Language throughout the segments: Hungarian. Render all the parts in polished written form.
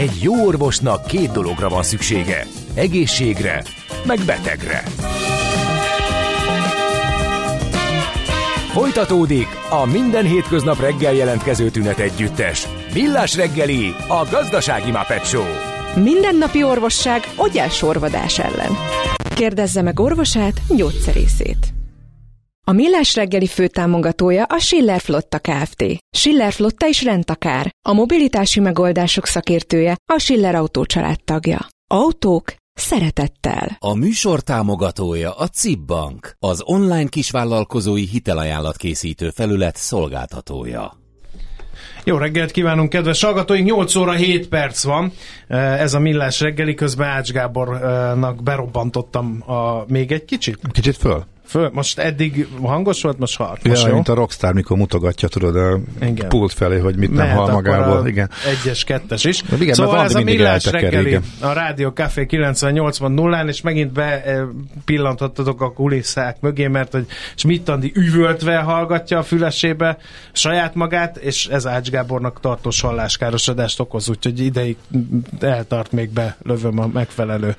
Egy jó orvosnak két dologra van szüksége. Egészségre, meg betegre. Folytatódik a minden hétköznap reggel jelentkező tünet együttes. Millásreggeli, a gazdasági Muppet Show. Mindennapi orvosság agyelsorvadás ellen. Kérdezze meg orvosát, gyógyszerészét. A Millás reggeli főtámogatója a Schiller Flotta Kft. Schiller Flotta is rendtakár, a mobilitási megoldások szakértője, a Schiller Autó család tagja. Autók szeretettel. A műsor támogatója a CIB Bank, az online kisvállalkozói hitelajánlat készítő felület szolgáltatója. Jó reggelt kívánunk, kedves hallgatóink! 8 óra 7 perc van. Ez a Millás reggeli, közben Ács Gábornak berobbantottam még egy kicsit. Kicsit föl. Föl, most eddig hangos volt, most halk. Ja, jó? Mint a rockstar, mikor mutogatja, tudod, a igen. Pult felé, hogy mit nem hall magából. Igen. Egyes, kettes is. Igen, szóval ez a Millás reggeli a Rádió Café 98.0-án, és megint bepillanthattatok a kulisszák mögé, mert hogy Schmidt Andi üvöltve hallgatja a fülesébe saját magát, és ez Ács Gábornak tartós halláskárosodást okoz, úgyhogy ideig eltart, még belövöm a megfelelő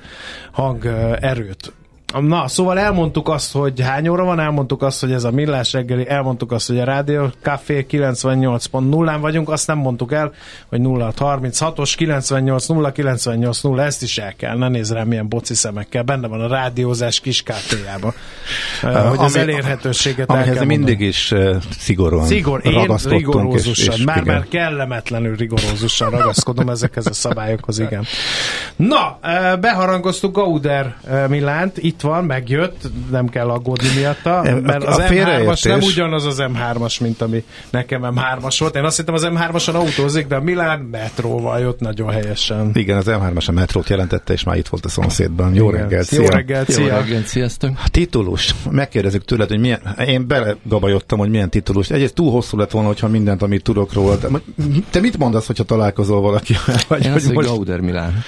hangerőt. Na, szóval elmondtuk azt, hogy hány óra van, elmondtuk azt, hogy ez a Millás reggeli, elmondtuk azt, hogy a Rádió Café 98.0-án vagyunk, azt nem mondtuk el, hogy 0636-os 98.0, ezt is el kell, ne nézz rám ilyen boci szemekkel, benne van a rádiózás kis kátéjában, hogy az elérhetőséget el kell mondani. Mindig is szigorúan ragasztottunk. Én rigorózusan, már kellemetlenül rigorózusan ragaszkodom ezekhez a szabályokhoz, igen. Na, beharangoztuk Gauder Milánt, itt van, megjött, nem kell aggódni miatta, mert az M3-as nem ugyanaz az M3-as, mint ami nekem M3-as volt. Én azt hittem, az M3-ason autózik, de Milán metróval jött nagyon helyesen. Igen, az M3-as a metrót jelentette, és már itt volt a szomszédban. Jó reggelt, szia! Jó reggelt, sziasztok! Titulus. Megkérdezzük tőled, hogy milyen, én belegabajottam, hogy milyen titulus. Egyrészt túl hosszú lett volna, hogyha mindent, amit tudok róla. Te mit mondasz, hogyha találkozol valakivel? Vagy, én azt, hogy Gauder Milán.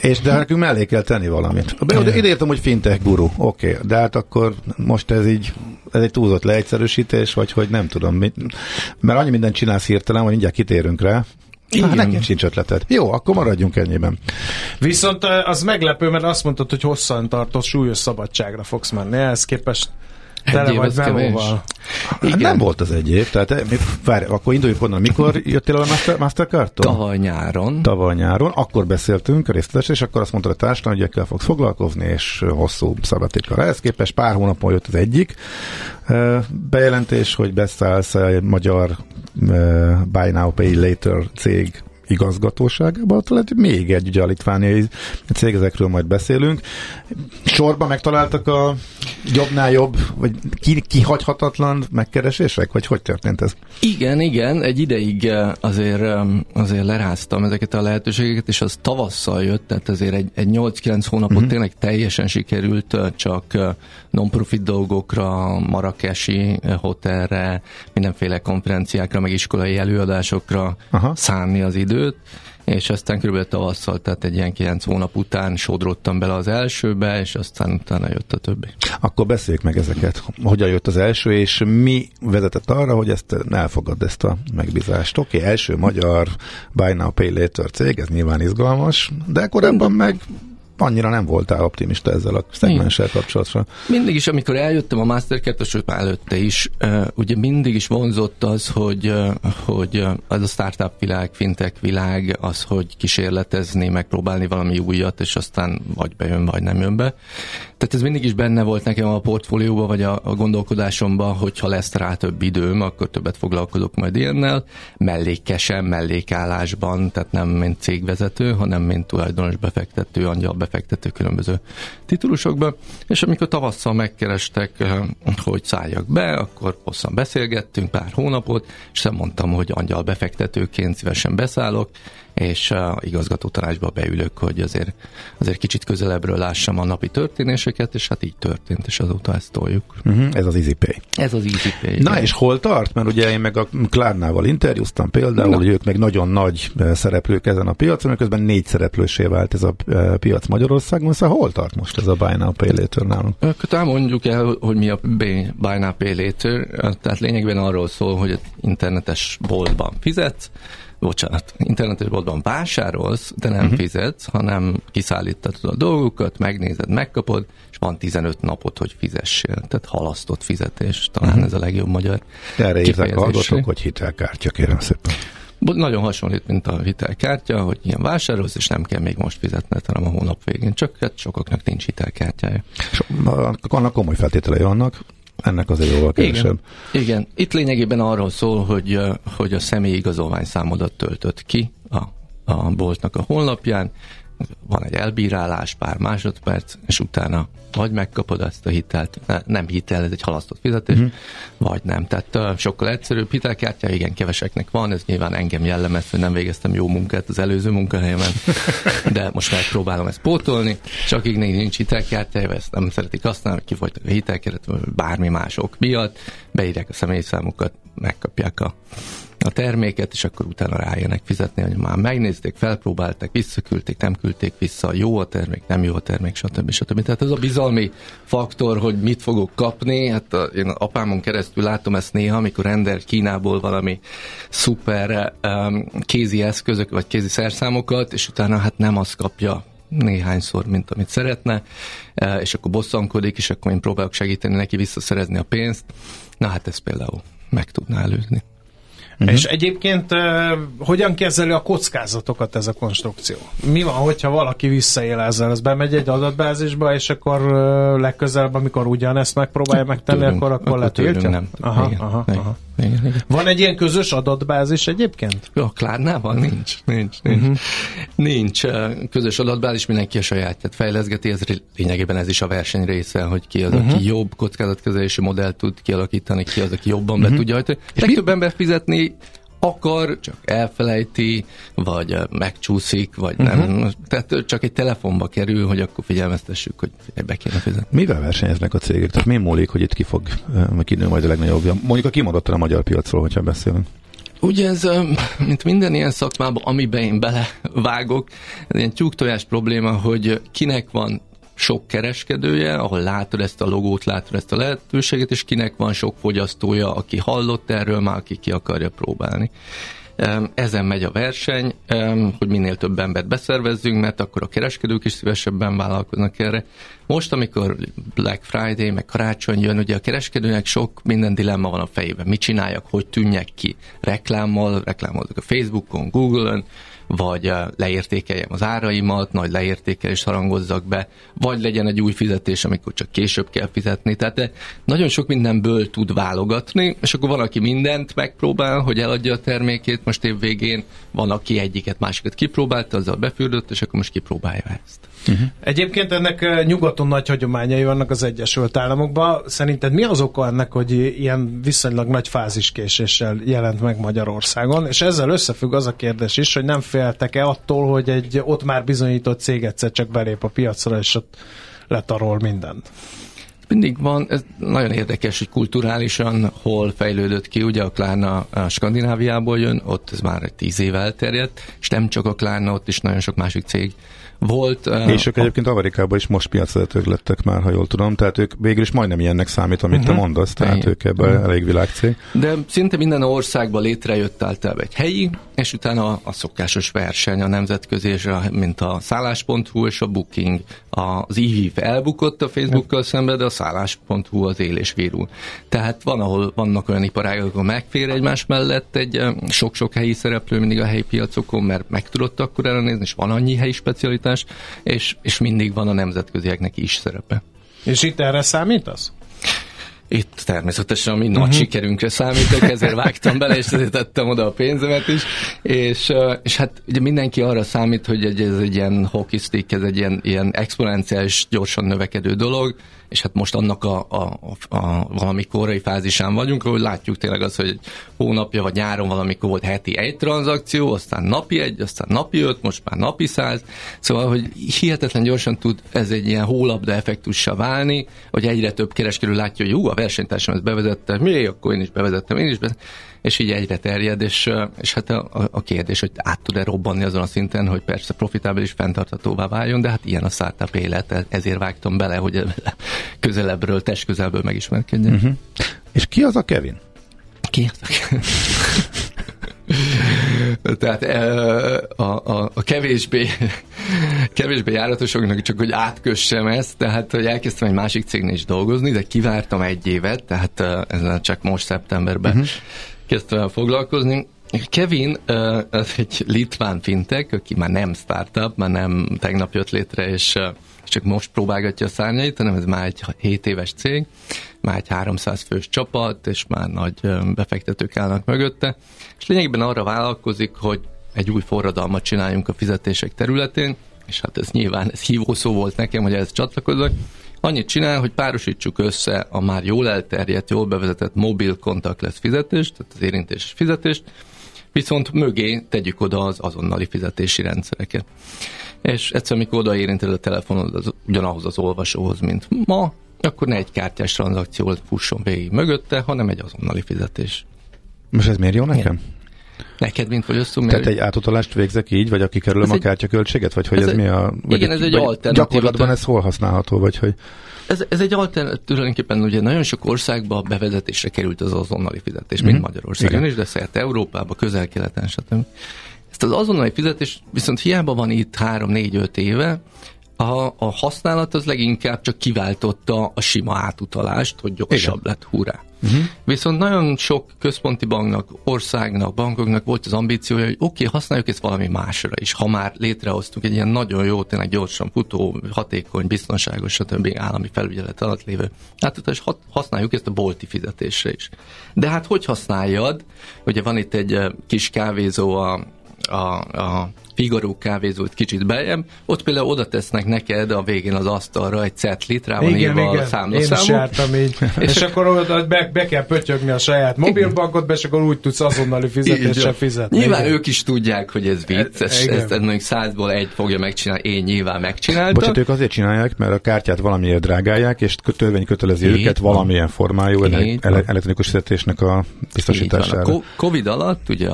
És de nekünk mellé kell tenni valamit. Ide értem, hogy fintech guru, oké. De hát akkor most ez így, ez egy túlzott leegyszerűsítés, vagy hogy nem tudom mit. Mert annyi mindent csinálsz hirtelen, hogy mindjárt kitérünk rá. Hát nekem sincs ötleted. Jó, akkor maradjunk ennyiben. Viszont az meglepő, mert azt mondtad, hogy hosszan tartó súlyos szabadságra fogsz menni. Ehhez képest tele vagy velóval. Hát nem volt az egy év, tehát várj, akkor induljunk onnan. Mikor jöttél el a Mastercardtól? Tavaly nyáron. Akkor beszéltünk részletesen, és akkor azt mondta a társadalmi ügyekkel fogsz foglalkozni, és hosszú szabadtékkal. Ehhez képest pár hónapon jött az egyik bejelentés, hogy beszállsz egy magyar Buy Now Pay Later cég igazgatóságában, tehát még egy ugye a litvániai cég, ezekről majd beszélünk. Sorban megtaláltak a jobbnál jobb, vagy kihagyhatatlan megkeresések, vagy hogy történt ez? Igen, egy ideig azért leráztam ezeket a lehetőségeket, és az tavasszal jött, tehát azért egy 8-9 hónapot tényleg teljesen sikerült, csak non-profit dolgokra, marakesi hotelre, mindenféle konferenciákra, meg iskolai előadásokra szánni az idő. És aztán körülbelül tavasszal, tehát egy ilyen 9 hónap után sodrottam bele az elsőbe, és aztán utána jött a többi. Akkor beszéljük meg ezeket. Hogyan jött az első, és mi vezetett arra, hogy ezt elfogadd, ezt a megbízást? Oké, első magyar Buy Now Pay Later cég, ez nyilván izgalmas, de korábban meg annyira nem voltál optimista ezzel a szegmenssel kapcsolatban. Mindig is, amikor eljöttem a Mastercard-os, sőt már előtte is, ugye mindig is vonzott az, hogy az a startup világ, fintech világ, az, hogy kísérletezni, megpróbálni valami újat, és aztán vagy bejön, vagy nem jön be. Tehát ez mindig is benne volt nekem a portfólióban, vagy a gondolkodásomban, hogyha lesz rá több időm, akkor többet foglalkozok majd ilyennel, mellékesen, mellékállásban, tehát nem mint cégvezető, hanem mint tulajdonos befektető, angyal befektető különböző titulusokba, és amikor tavasszal megkerestek, hogy szálljak be, akkor hosszan beszélgettünk pár hónapot, és mondtam, hogy angyal befektetőként szívesen beszállok, és igazgató tanácsba beülök, hogy azért kicsit közelebbről lássam a napi történéseket, és hát így történt, és azóta ezt toljuk. Ez az EasyPay. Na igen. És hol tart? Mert ugye én meg a Klarnával interjúztam például, hogy ők meg nagyon nagy szereplők ezen a piacon, mert közben 4 szereplősé vált ez a piac Magyarországon, szóval hol tart most ez a Buy Now Pay Later nálunk? Talán mondjuk el, hogy mi a Buy Now Pay Later, tehát lényegben arról szól, hogy internetes boltban fizetsz, bocsánat, internetes boltban vásárolsz, de nem fizetsz, hanem kiszállítatod a dolgokat, megnézed, megkapod, és van 15 napot, hogy fizessél. Tehát halasztott fizetés, talán ez a legjobb magyar kifejezés. Erre érzek hallgatok, hogy hitelkártya, kérem szépen. Nagyon hasonlít, mint a hitelkártya, hogy ilyen vásárolsz, és nem kell még most fizetned, hanem a hónap végén. Csak hát sokaknak nincs hitelkártyája. Annak komoly feltételei vannak, ennek azért jóval kevesebb. Igen. Itt lényegében arról szól, hogy a személyi igazolvány számodat töltött ki a boltnak a honlapján, van egy elbírálás, pár másodperc, és utána vagy megkapod ezt a hitelt, nem hitel, ez egy halasztott fizetés, vagy nem. Tehát sokkal egyszerűbb hitelkártya, igen, keveseknek van, ez nyilván engem jellemez, hogy nem végeztem jó munkát az előző munkahelyemen, de most megpróbálom ezt pótolni, és akik nincs hitelkártyája, ezt nem szeretik használni, kifogytak a hitelkeret, vagy bármi mások miatt, beírják a személyszámukat, megkapják a terméket, és akkor utána rájönnek fizetni, hogy már megnézték, felpróbálták, visszaküldték, nem küldték vissza, jó a termék, nem jó a termék, stb. Tehát ez a bizalmi faktor, hogy mit fogok kapni, hát én apámon keresztül látom ezt néha, amikor rendel Kínából valami szuper kézi eszközök, vagy kézi szerszámokat, és utána hát nem azt kapja néhányszor, mint amit szeretne, és akkor bosszankodik, és akkor én próbálok segíteni neki visszaszerezni a pénzt. Na hát ez például meg tudná előzni. És egyébként hogyan kezeli a kockázatokat ez a konstrukció? Mi van, hogyha valaki visszaél ezzel? Ez bemegy egy adatbázisba, és akkor legközelebb, amikor ugyanezt megpróbálja megtenni, tőlünk, akkor letiltja? Nem. Aha. Igen. Van egy ilyen közös adatbázis egyébként? A Klárnában nincs. Nincs közös adatbázis, mindenki a sajátját fejleszgeti, ez lényegében ez is a verseny része, hogy ki az, aki jobb kockázatkezelési modellt tud kialakítani, ki az, aki jobban be tudja hajtani. Legtöbb ember fizetni akar, csak elfelejti, vagy megcsúszik, vagy nem. Tehát csak egy telefonba kerül, hogy akkor figyelmeztessük, hogy be kéne fizetni. Mivel versenyeznek a cégek? Tehát mi múlik, hogy itt ki fog kinő majd a legnagyobbja? Mondjuk a kimondottan a magyar piacról, hogyha beszélünk. Ugye ez, mint minden ilyen szakmában, amiben én belevágok, ez ilyen tyúktojás probléma, hogy kinek van sok kereskedője, ahol látod ezt a logót, látod ezt a lehetőséget, és kinek van sok fogyasztója, aki hallott erről már, aki ki akarja próbálni. Ezen megy a verseny, hogy minél több embert beszervezzünk, mert akkor a kereskedők is szívesebben vállalkoznak erre. Most, amikor Black Friday, meg karácsony jön, ugye a kereskedőnek sok minden dilemma van a fejében. Mit csináljak, hogy tűnjek ki? Reklámolok a Facebookon, Google-ön, vagy leértékeljem az áraimat, nagy leértékelést harangozzak be, vagy legyen egy új fizetés, amikor csak később kell fizetni. Tehát nagyon sok mindenből tud válogatni, és akkor van, aki mindent megpróbál, hogy eladja a termékét most évvégén, van, aki egyiket, másikat kipróbálta, azzal befürdött, és akkor most kipróbálja ezt. Egyébként ennek nyugaton nagy hagyományai vannak az Egyesült Államokban. Szerinted mi az oka ennek, hogy ilyen viszonylag nagy fáziskéséssel jelent meg Magyarországon? És ezzel összefügg az a kérdés is, hogy nem féltek-e attól, hogy egy ott már bizonyított cég egyszer csak belép a piacra, és ott letarol mindent? Mindig van, ez nagyon érdekes, hogy kulturálisan hol fejlődött ki, ugye a Klarna a Skandináviából jön, ott ez már 10 éve elterjedt, és nem csak a Klarna, ott is nagyon sok másik cég volt. És ők egyébként Amerikában is most piacvezetők lettek már, ha jól tudom, tehát ők végül is majdnem ilyennek számít, amit te mondasz, tehát ők ebben elég világcég. De szinte minden országban létrejött általában egy helyi, és utána a szokásos verseny, a nemzetközi, mint a szállás.hu és a Booking. Az EV elbukott a Facebookkal szemben, de a szállás.hu az él és virul. Tehát van, ahol vannak olyan iparágok, ahol megfér egymás mellett egy sok-sok helyi szereplő mindig a helyi piacokon, mert meg tudott akkor elnézni, és van annyi helyi specialitás, és mindig van a nemzetközieknek is szerepe. És itt erre számítasz? Itt természetesen a mi nagy sikerünkre számítok, ezért vágtam bele, és ezért tettem oda a pénzemet is, és hát ugye mindenki arra számít, hogy ez egy ilyen hockey stick, ez egy ilyen exponenciális, gyorsan növekedő dolog, és hát most annak a valami korai fázisán vagyunk, ahogy látjuk tényleg az, hogy hónapja vagy nyáron valamikor volt heti 1 tranzakció, aztán napi 1, aztán napi 5, most már napi 100, szóval, hogy hihetetlen gyorsan tud ez egy ilyen hólabda effektussá válni, hogy egyre több kereskedő látja, hogy jó, a versenytársam ezt bevezette, akkor én is bevezettem, és így egyre terjed, és hát a kérdés, hogy át tud-e robbanni azon a szinten, hogy persze profitábilis, fenntarthatóvá váljon, de hát ilyen a startup élet, ezért vágtam bele, hogy közelebbről, testközelből megismerkedjen. És ki az a Kevin? Tehát a kevésbé járatosoknak csak, hogy átkössem ezt, tehát hogy elkezdtem egy másik cégnél is dolgozni, de kivártam egy évet, tehát ezzel csak most szeptemberben kezdtem el foglalkozni. Kevin az egy litván fintech, aki már nem startup, már nem tegnap jött létre, és csak most próbálgatja a szárnyait, hanem ez már egy 7 éves cég, már egy 300 fős csapat, és már nagy befektetők állnak mögötte, és lényegében arra vállalkozik, hogy egy új forradalmat csináljunk a fizetések területén, és hát ez nyilván ez hívószó volt nekem, hogy ezt csatlakozzak. Annyit csinál, hogy párosítsuk össze a már jól elterjedt, jól bevezetett mobil kontaktless fizetést, tehát az érintéses fizetést, viszont mögé tegyük oda az azonnali fizetési rendszereket. És egyszer, mikor odaérinted a telefonod az, ugyanahoz az olvasóhoz, mint ma, akkor ne egy kártyás tranzakciót fusson végig mögötte, hanem egy azonnali fizetés. Most ez miért jó nekem? Igen. Neked mint vagy összú? Tehát egy átutalást végzek így, vagy aki kerülöm a kártyaköltséget? Vagy hogy ez mi a... Igen, ez egy alternatív. Gyakorlatban ez hol használható? Vagy hogy... Ez egy alternatív, tulajdonképpen ugye nagyon sok országban bevezetésre került az azonnali fizetés, mint Magyarországon is, de szerte Európában, Közel-Keleten, stb. Ezt az azonnali fizetés viszont hiába van itt 3-4-5 éve, a használat az leginkább csak kiváltotta a sima átutalást, hogy gyorsabb lett, hurrá. Uh-huh. Viszont nagyon sok központi banknak, országnak, bankoknak volt az ambíciója, hogy oké, használjuk ezt valami másra is, ha már létrehoztunk egy ilyen nagyon jó, tényleg gyorsan futó, hatékony, biztonságos, stb. Állami felügyelet alatt lévő átutalás, használjuk ezt a bolti fizetésre is. De hát hogy használjad? Ugye van itt egy kis kávézó a Figaro kávézót kicsit beljebb, ott például oda tesznek neked a végén az asztalra egy cetlit, rá van írva a számlaszámok. És akkor oda be kell pötyögni a saját mobilbankot, és akkor úgy tudsz azonnali fizetésre fizetni. Nyilván ők is tudják, hogy ez vicc, ezt mondjuk 100-ból egy fogja megcsinálni, én nyilván megcsináltam. Bocsát, ők azért csinálják, mert a kártyát valamiért drágálják, és törvény kötelezi őket valamilyen formájú elektronikus fizetésnek a biztosítására. A Covid alatt ugye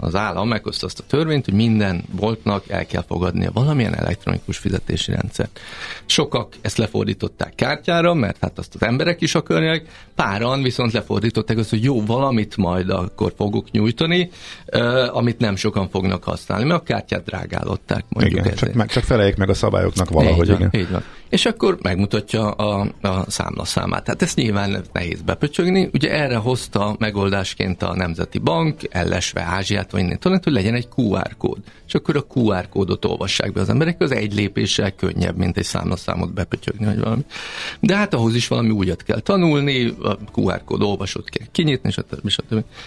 az állam meghozta azt a törvényt, hogy minden boltnak el kell fogadnia valamilyen elektronikus fizetési rendszert. Sokak ezt lefordították kártyára, mert hát azt az emberek is akarják, páran viszont lefordították azt, hogy jó, valamit majd akkor fogok nyújtani, amit nem sokan fognak használni, mert a kártyát drágálották mondjuk. Igen, csak feleljék meg a szabályoknak valahogy. Így van. És akkor megmutatja a számlaszámát. Hát ezt nyilván nehéz bepöcsögni. Ugye erre hozta megoldásként a Nemzeti Bank, ellesve Ázsiától innentől, hogy legyen egy QR kód. És akkor a QR kódot olvassák be az emberek, az egy lépéssel könnyebb, mint egy számlaszámot bepötyögni, vagy valami. De hát ahhoz is valami újat kell tanulni, a QR kód olvasót kell kinyitni, stb.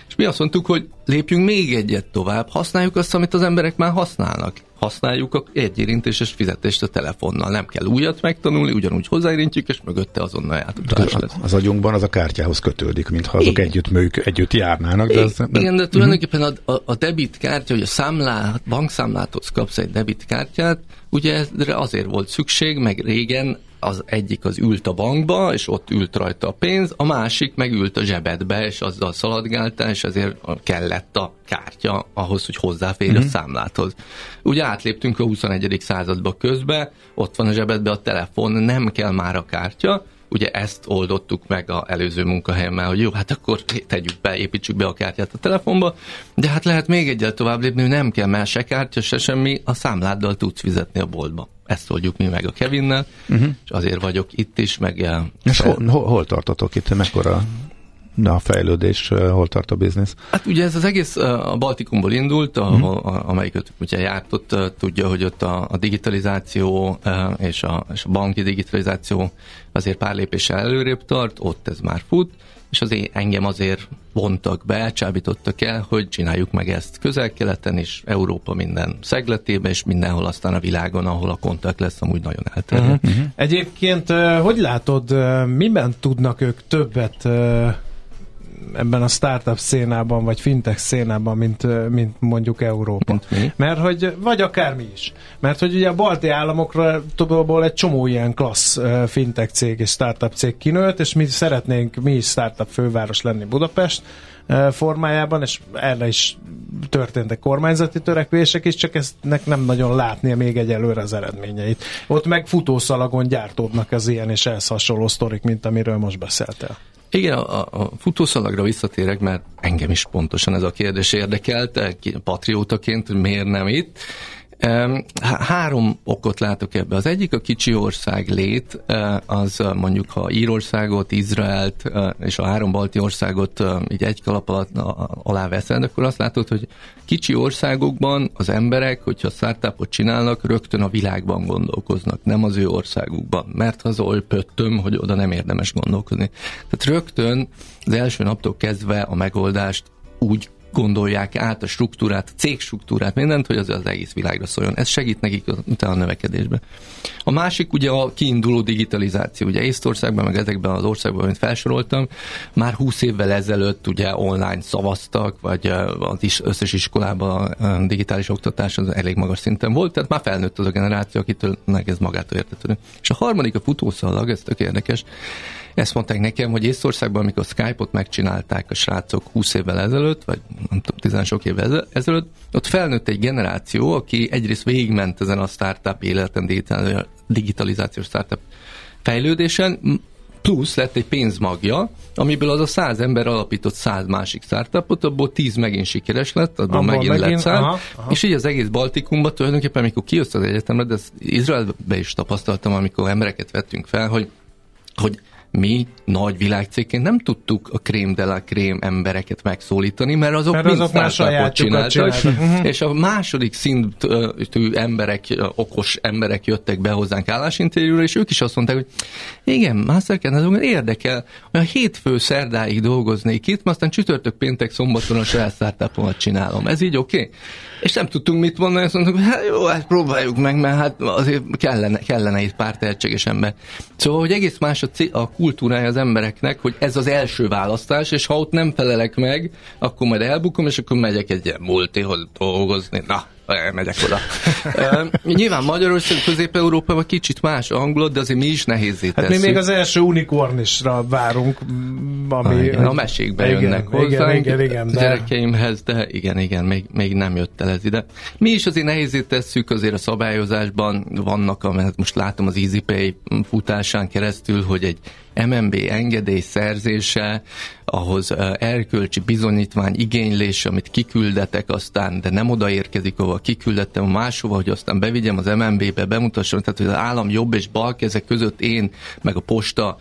És mi azt mondtuk, hogy lépjünk még egyet tovább, használjuk azt, amit az emberek már használnak. Használjuk egy érintéses fizetést a telefonnal. Nem kell újat megtanulni, ugyanúgy hozzáérintjük, és mögötte azonnal átutalás lesz. Az agyunkban az a kártyához kötődik, mintha azok együtt járnának. De tulajdonképpen a debitkártya, hogy a bankszámláthoz kapsz egy debitkártyát, ugye azért volt szükség, meg régen az egyik az ült a bankba, és ott ült rajta a pénz, a másik meg ült a zsebedbe, és azzal szaladgáltál, és ezért kellett a kártya ahhoz, hogy hozzáférj a számláthoz. Ugye átléptünk a 21. századba közben, ott van a zsebedbe a telefon, nem kell már a kártya, ugye ezt oldottuk meg az előző munkahelyemmel, hogy jó, hát akkor tegyük be, építsük be a kártyát a telefonba, de hát lehet még egyel tovább lépni, hogy nem kell már se kártya, se semmi, a számláddal tudsz fizetni a boltba. Ezt oldjuk mi meg a Kevinnel, és azért vagyok itt is, meg... Hol tartotok itt? Mekkora a fejlődés? Hol tart a biznisz? Hát ugye ez az egész a Baltikumból indult, amelyik ugye járt ott, tudja, hogy ott a digitalizáció és a banki digitalizáció azért pár lépéssel előrébb tart, ott ez már fut, és engem azért vontak be, csábítottak el, hogy csináljuk meg ezt Közel-Keleten és Európa minden szegletében, és mindenhol aztán a világon, ahol a kontakt lesz, amúgy nagyon elterjedt. Egyébként, hogy látod, miben tudnak ők többet ebben a startup szénában, vagy fintech szénában, mint mondjuk Európa? Mert hogy, vagy akármi is. Mert hogy ugye a balti államokra továbbból egy csomó ilyen klassz fintech cég és startup cég kinőtt, és mi szeretnénk mi is startup főváros lenni Budapest formájában, és erre is történtek kormányzati törekvések is, csak eztnek nem nagyon látnia még egyelőre az eredményeit. Ott meg futószalagon gyártódnak az ilyen és ehhez hasonló sztorik, mint amiről most beszéltél. Igen, a futószalagra visszatérek, mert engem is pontosan ez a kérdés érdekelt, patriótaként miért nem itt. Három okot látok ebbe. Az egyik a kicsi ország lét, az mondjuk ha Írországot, Izraelt és a három balti országot így egy kalap alá veszed, akkor azt látod, hogy kicsi országokban az emberek, hogyha startupot csinálnak, rögtön a világban gondolkoznak, nem az ő országukban, mert az olpöttöm, hogy oda nem érdemes gondolkozni. Tehát rögtön az első naptól kezdve a megoldást úgy gondolják át a struktúrát, a cég struktúrát, mindent, hogy az egész világra szóljon. Ez segít nekik utána a növekedésben. A másik ugye a kiinduló digitalizáció. Ugye Észtországban, meg ezekben az országban, amit felsoroltam, már 20 évvel ezelőtt ugye online szavaztak, vagy az összes iskolában a digitális oktatás az elég magas szinten volt, tehát már felnőtt az a generáció, akitől ez magától értetődő. És a harmadik a futószalag, ez tök érdekes. Ezt mondták nekem, hogy Észtországban, amikor a Skype-ot megcsinálták a srácok 20 évvel ezelőtt, vagy nem tudom, 10 sok évvel ezelőtt, ott felnőtt egy generáció, aki egyrészt végigment ezen a startup életen, digitalizációs startup fejlődésen, plusz lett egy pénzmagja, amiből az a 100 ember alapított 100 másik startupot, abból 10 megint sikeres lett, abból megint lett 100, és így az egész Baltikumban tulajdonképpen, amikor kijössz az egyetemre, de ezt Izraelben is tapasztaltam, amikor embereket vettünk fel, hogy mi nagy világcégként nem tudtuk a crème de la crème embereket megszólítani, mert azok mind startupot csináltak. És a második szintű emberek, okos emberek jöttek be hozzánk állásinterjúra, és ők is azt mondták, hogy igen, Mastercard, azonban érdekel, olyan hétfő szerdáig dolgoznék itt, aztán csütörtök, péntek, szombaton a saját startupomat csinálom. Ez így oké? Okay? És nem tudtunk mit mondani, azt mondtuk, hogy hát jó, hát próbáljuk meg, mert hát azért kellene itt pár tehetséges ember. Szóval, hogy egész más a kultúrája az embereknek, hogy ez az első választás, és ha ott nem felelek meg, akkor majd elbukom, és akkor megyek egy ilyen multihoz dolgozni. Na, megyek oda. Nyilván Magyarország, Közép-Európában kicsit más a hangulat, de azért mi is nehézzé tesszük. Hát mi még az első unikornisra várunk, ami... igen, a mesékbe jönnek hozzánk, a gyerekeimhez, de igen, még nem jött el ez ide. Mi is azért nehézzé tesszük, azért a szabályozásban vannak, mert most látom az EasyPay futásán keresztül, hogy egy MNB engedély szerzése, ahhoz erkölcsi bizonyítvány igénylés, amit kiküldetek aztán, de nem odaérkezik, ahol kiküldettem, máshova, hogy aztán bevigyem az MNB-be, bemutassam, tehát hogy az állam jobb és bal keze között én, meg a posta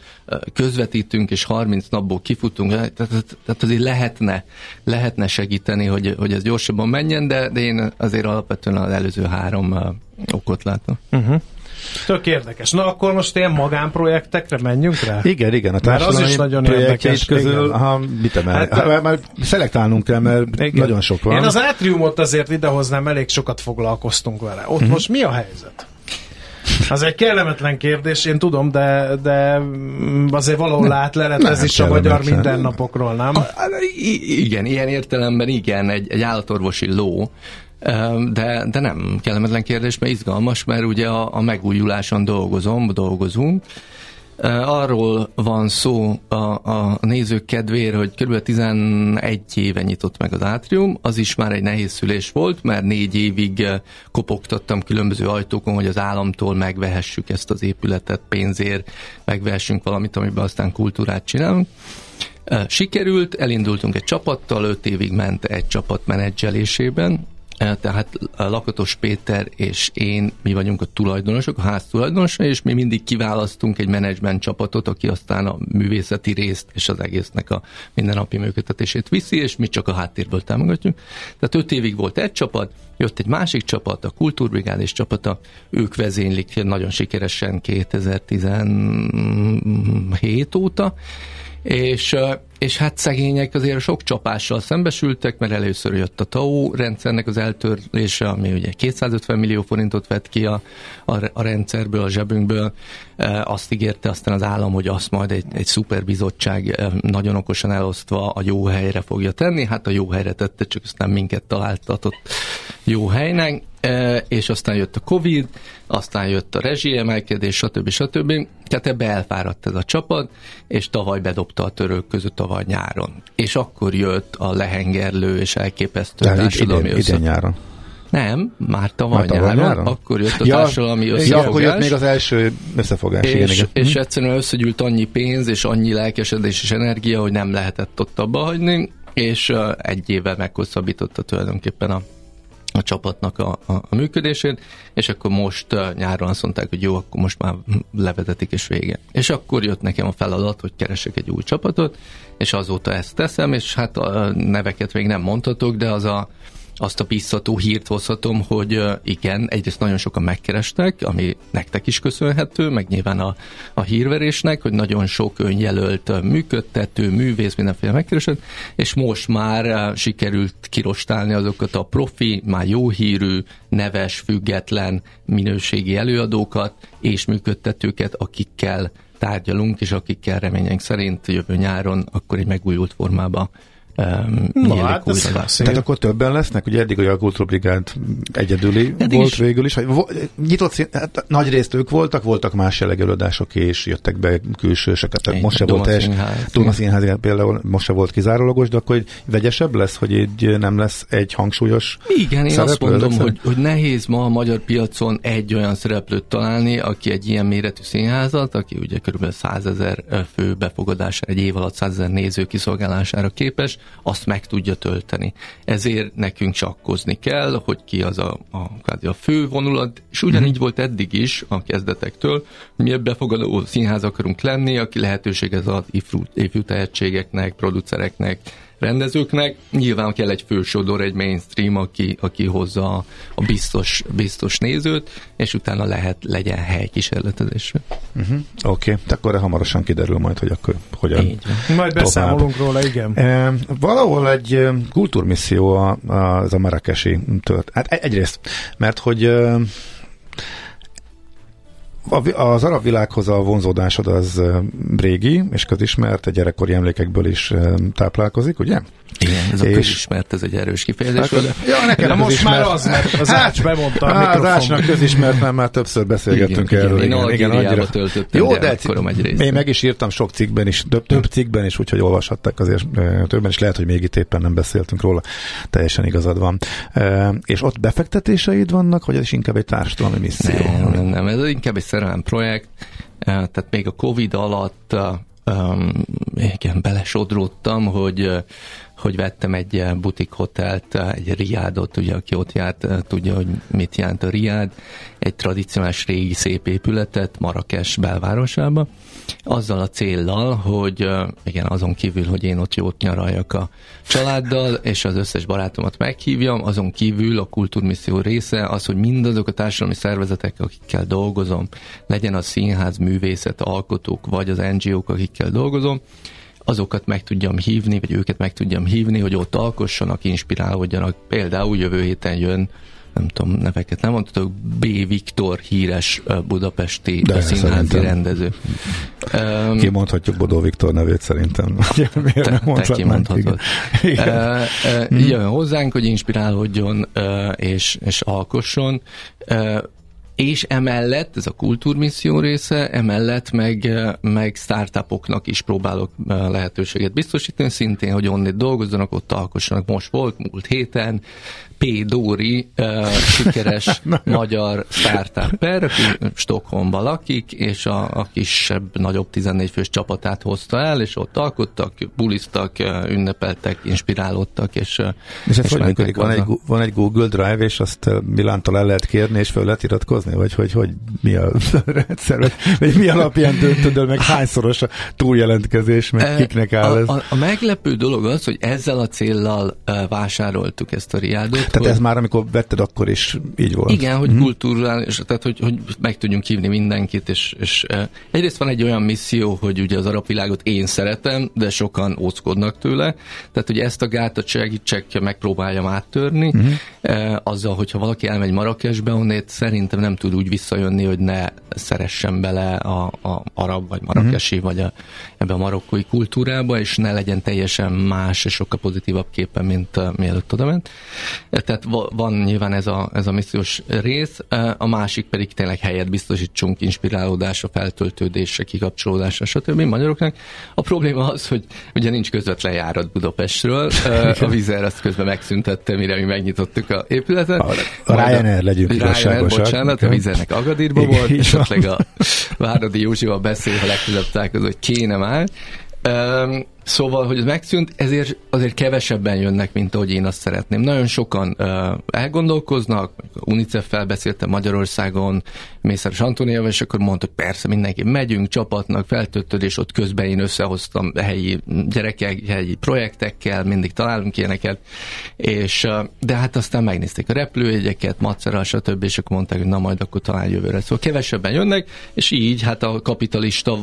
közvetítünk, és 30 napból kifutunk, tehát azért lehetne segíteni, hogy ez gyorsabban menjen, de én azért alapvetően az előző három okot látom. Uh-huh. Tök érdekes. Na akkor most ilyen magánprojektekre menjünk rá? Igen, a társadalmi projektjeit közül, ha mit emel? Hát, már szelektálnunk kell, mert nagyon sok van. Én az Atriumot azért idehoznám, elég sokat foglalkoztunk vele. Ott most mi a helyzet? Az egy kellemetlen kérdés, én tudom, de azért valahol átlelet ez is a magyar mindennapokról, nem? Igen, ilyen értelemben igen, egy állatorvosi ló. De nem kellemetlen kérdés, mert izgalmas, mert ugye a megújuláson dolgozunk. Arról van szó a nézők kedvéért, hogy kb. 11 éve nyitott meg az Atrium, az is már egy nehéz szülés volt, mert 4 évig kopogtattam különböző ajtókon, hogy az államtól megvehessük ezt az épületet pénzért, megvehessünk valamit, amiben aztán kultúrát csinálunk. Sikerült, elindultunk egy csapattal, 5 évig ment egy csapat menedzselésében, tehát Lakatos Péter és én, mi vagyunk a tulajdonosok, a ház tulajdonosai, és mi mindig kiválasztunk egy menedzsment csapatot, aki aztán a művészeti részt és az egésznek a mindennapi működtetését viszi, és mi csak a háttérből támogatjuk. Tehát 5 évig volt egy csapat, jött egy másik csapat, a Kultúrbrigád és csapata, ők vezénylik nagyon sikeresen 2017 óta, és hát szegények azért sok csapással szembesültek, mert először jött a TAO rendszernek az eltörlése, ami ugye 250 millió forintot vett ki a rendszerből, a zsebünkből. Azt ígérte aztán az állam, hogy azt majd egy szuperbizottság nagyon okosan elosztva a jó helyre fogja tenni. Hát a jó helyre tette, csak aztán minket találtatott jó helynek. És aztán jött a Covid, aztán jött a rezsiemelkedés, stb. Tehát ebbe elfáradt ez a csapat, és tavaly bedobta a törők között tavaly nyáron. És akkor jött a lehengerlő és elképesztő társadalmi össze. Idén nyáron. Nem, már tavaly nyáron. Akkor jött a társadalmi összefogás. Ja, akkor jött még az első összefogás. És egyszerűen összegyűlt annyi pénz, és annyi lelkesedés és energia, hogy nem lehetett ott abba hagyni, és egy évvel meghosszabbította tulajdonképpen a csapatnak a működését, és akkor most nyáron azt mondták, hogy jó, akkor most már levezetik és vége. És akkor jött nekem a feladat, hogy keresek egy új csapatot, és azóta ezt teszem, és hát a neveket még nem mondhatok, de azt a biztató hírt hozhatom, hogy igen, egyrészt nagyon sokan megkerestek, ami nektek is köszönhető, meg nyilván a hírverésnek, hogy nagyon sok önjelölt működtető, művész, mindenféle megkeresett, és most már sikerült kirostálni azokat a profi, már jó hírű, neves, független, minőségi előadókat és működtetőket, akikkel tárgyalunk, és akikkel reményeink szerint jövő nyáron akkor egy megújult formában tehát akkor többen lesznek, ugye eddig a Kultúrbrigád egyedüli eddig volt is. Végül is. Nyitott szín, hát nagy részt ők voltak más jellegőadások, és jöttek be külsőseket. Most se volt Duna Színház például most se volt kizárólagos, de akkor vegyesebb lesz, hogy így nem lesz egy hangsúlyos igen, szereplő. Én azt mondom, hogy nehéz ma a magyar piacon egy olyan szereplőt találni, aki egy ilyen méretű színházat, aki ugye kb. 100 000 fő befogadására, egy év alatt 100 000 néző kiszolgálására képes, azt meg tudja tölteni. Ezért nekünk csakkozni kell, hogy ki az a fő vonulat, és ugyanígy volt eddig is a kezdetektől, mi befogadó színház akarunk lenni, aki lehetőséget ad ifjú tehetségeknek, producereknek, rendezőknek. Nyilván kell egy fősodor, egy mainstream, aki hozza a biztos nézőt, és utána legyen hely kísérletezésre. Oké, akkor hamarosan kiderül majd, hogy akkor hogyan. Majd beszámolunk róla, igen. Valahol egy kultúrmisszió az a marrakesi történet. Hát egyrészt, mert hogy az arab világhoz a vonzódásod az régi, és közismert, a gyerekkori emlékekből is táplálkozik, ugye? Igen, ez a közismert, ez egy erős kifejezés. De most már az, mert az Ács bemondta a mikrofon. Az Ácsnak közismert, mert már többször beszélgettünk erről. Én Algériába töltöttem gyerekkorom egy részt. Én meg is írtam sok cikkben is, több cikkben is, úgyhogy olvashatták azért többen, és lehet, hogy még itt éppen nem beszéltünk róla. Teljesen igazad van. És ott befektetéseid vannak, hogy ez is inkább egy társadalmi misszió? Nem, ez inkább egy szerelem projekt, tehát még a Covid alatt igen, belesodródtam, hogy vettem egy butik hotelt, egy Riadot, ugye, aki ott járt, tudja, hogy mit jelent a Riad, egy tradicionális régi szép épületet Marrakes belvárosába, azzal a céllal, hogy igen, azon kívül, hogy én ott jót nyaraljak a családdal, és az összes barátomat meghívjam, azon kívül a kultúrmisszió része az, hogy mindazok a társadalmi szervezetek, akikkel dolgozom, legyen a színház, művészet, alkotók, vagy az NGO-k, akikkel dolgozom, azokat meg tudjam hívni, vagy őket meg tudjam hívni, hogy ott alkossanak, inspirálódjanak. Például jövő héten jön, nem tudom, neveket nem mondhatok, B. Viktor híres budapesti színházi rendező. Kimondhatjuk Bodó Viktor nevét szerintem. Miért nem mondhatod? Jön hozzánk, hogy inspirálódjon és alkosson. És emellett, ez a kultúrmisszió része, emellett meg startupoknak is próbálok lehetőséget biztosítani, szintén, hogy onnét dolgozzanak, ott alkossanak. Most volt, múlt héten, P. Dóri, sikeres magyar startupper, Stockholmban lakik, és a kisebb, nagyobb 14 fős csapatát hozta el, és ott alkottak, buliztak, ünnepeltek, inspirálódtak. És ez hogy működik? Van egy Google Drive, és azt Milántól el lehet kérni, és föl lehet iratkozni? Vagy hogy mi a rendszer, vagy mi alapján döntöd, meg hányszoros a túljelentkezés, meg kiknek áll ez? A meglepő dolog az, hogy ezzel a céllal vásároltuk ezt a Riadot. Tehát ez már, amikor vetted, akkor is így volt. Igen, hogy kulturális, tehát hogy meg tudjunk hívni mindenkit, és egyrészt van egy olyan misszió, hogy ugye az arab világot én szeretem, de sokan óckodnak tőle, tehát hogy ezt a gátat segítsek, megpróbáljam áttörni, azzal, hogyha valaki elmegy Marrakesbe, onnét szerintem nem tud úgy visszajönni, hogy ne szeressen bele a arab, vagy marrakesi, vagy ebbe a marokkói kultúrába, és ne legyen teljesen más, és sokkal pozitívabb képen, mint mielőtt odament. Tehát van nyilván ez a missziós rész, a másik pedig tényleg helyet biztosítsunk inspirálódásra, feltöltődésre, kikapcsolódásra, stb. Magyaroknak. A probléma az, hogy ugye nincs közvetlen járat Budapestről, a Wizz Air azt közben megszüntette, mire mi megnyitottuk a épületet. A Ryanair legyünk igazságosak. Bocsánat, a Wizz Airnek Agadirba volt, és ott a Váradi Józsival beszél, ha legközelebb találkozó, hogy kéne már. Szóval, hogy ez megszűnt, ezért azért kevesebben jönnek, mint ahogy én azt szeretném. Nagyon sokan elgondolkoznak, UNICEF-fel beszéltem Magyarországon, Mészáros Antóniával, és akkor mondta, hogy persze mindenki, megyünk csapatnak, feltöltődés, ott közben én összehoztam helyi gyerekek, helyi projektekkel, mindig találunk ilyeneket, és, de hát aztán megnézték a repülőjegyeket, Macerral, stb., és akkor mondták, hogy na majd akkor talán jövőre. Szóval kevesebben jönnek, és így hát a kapitalista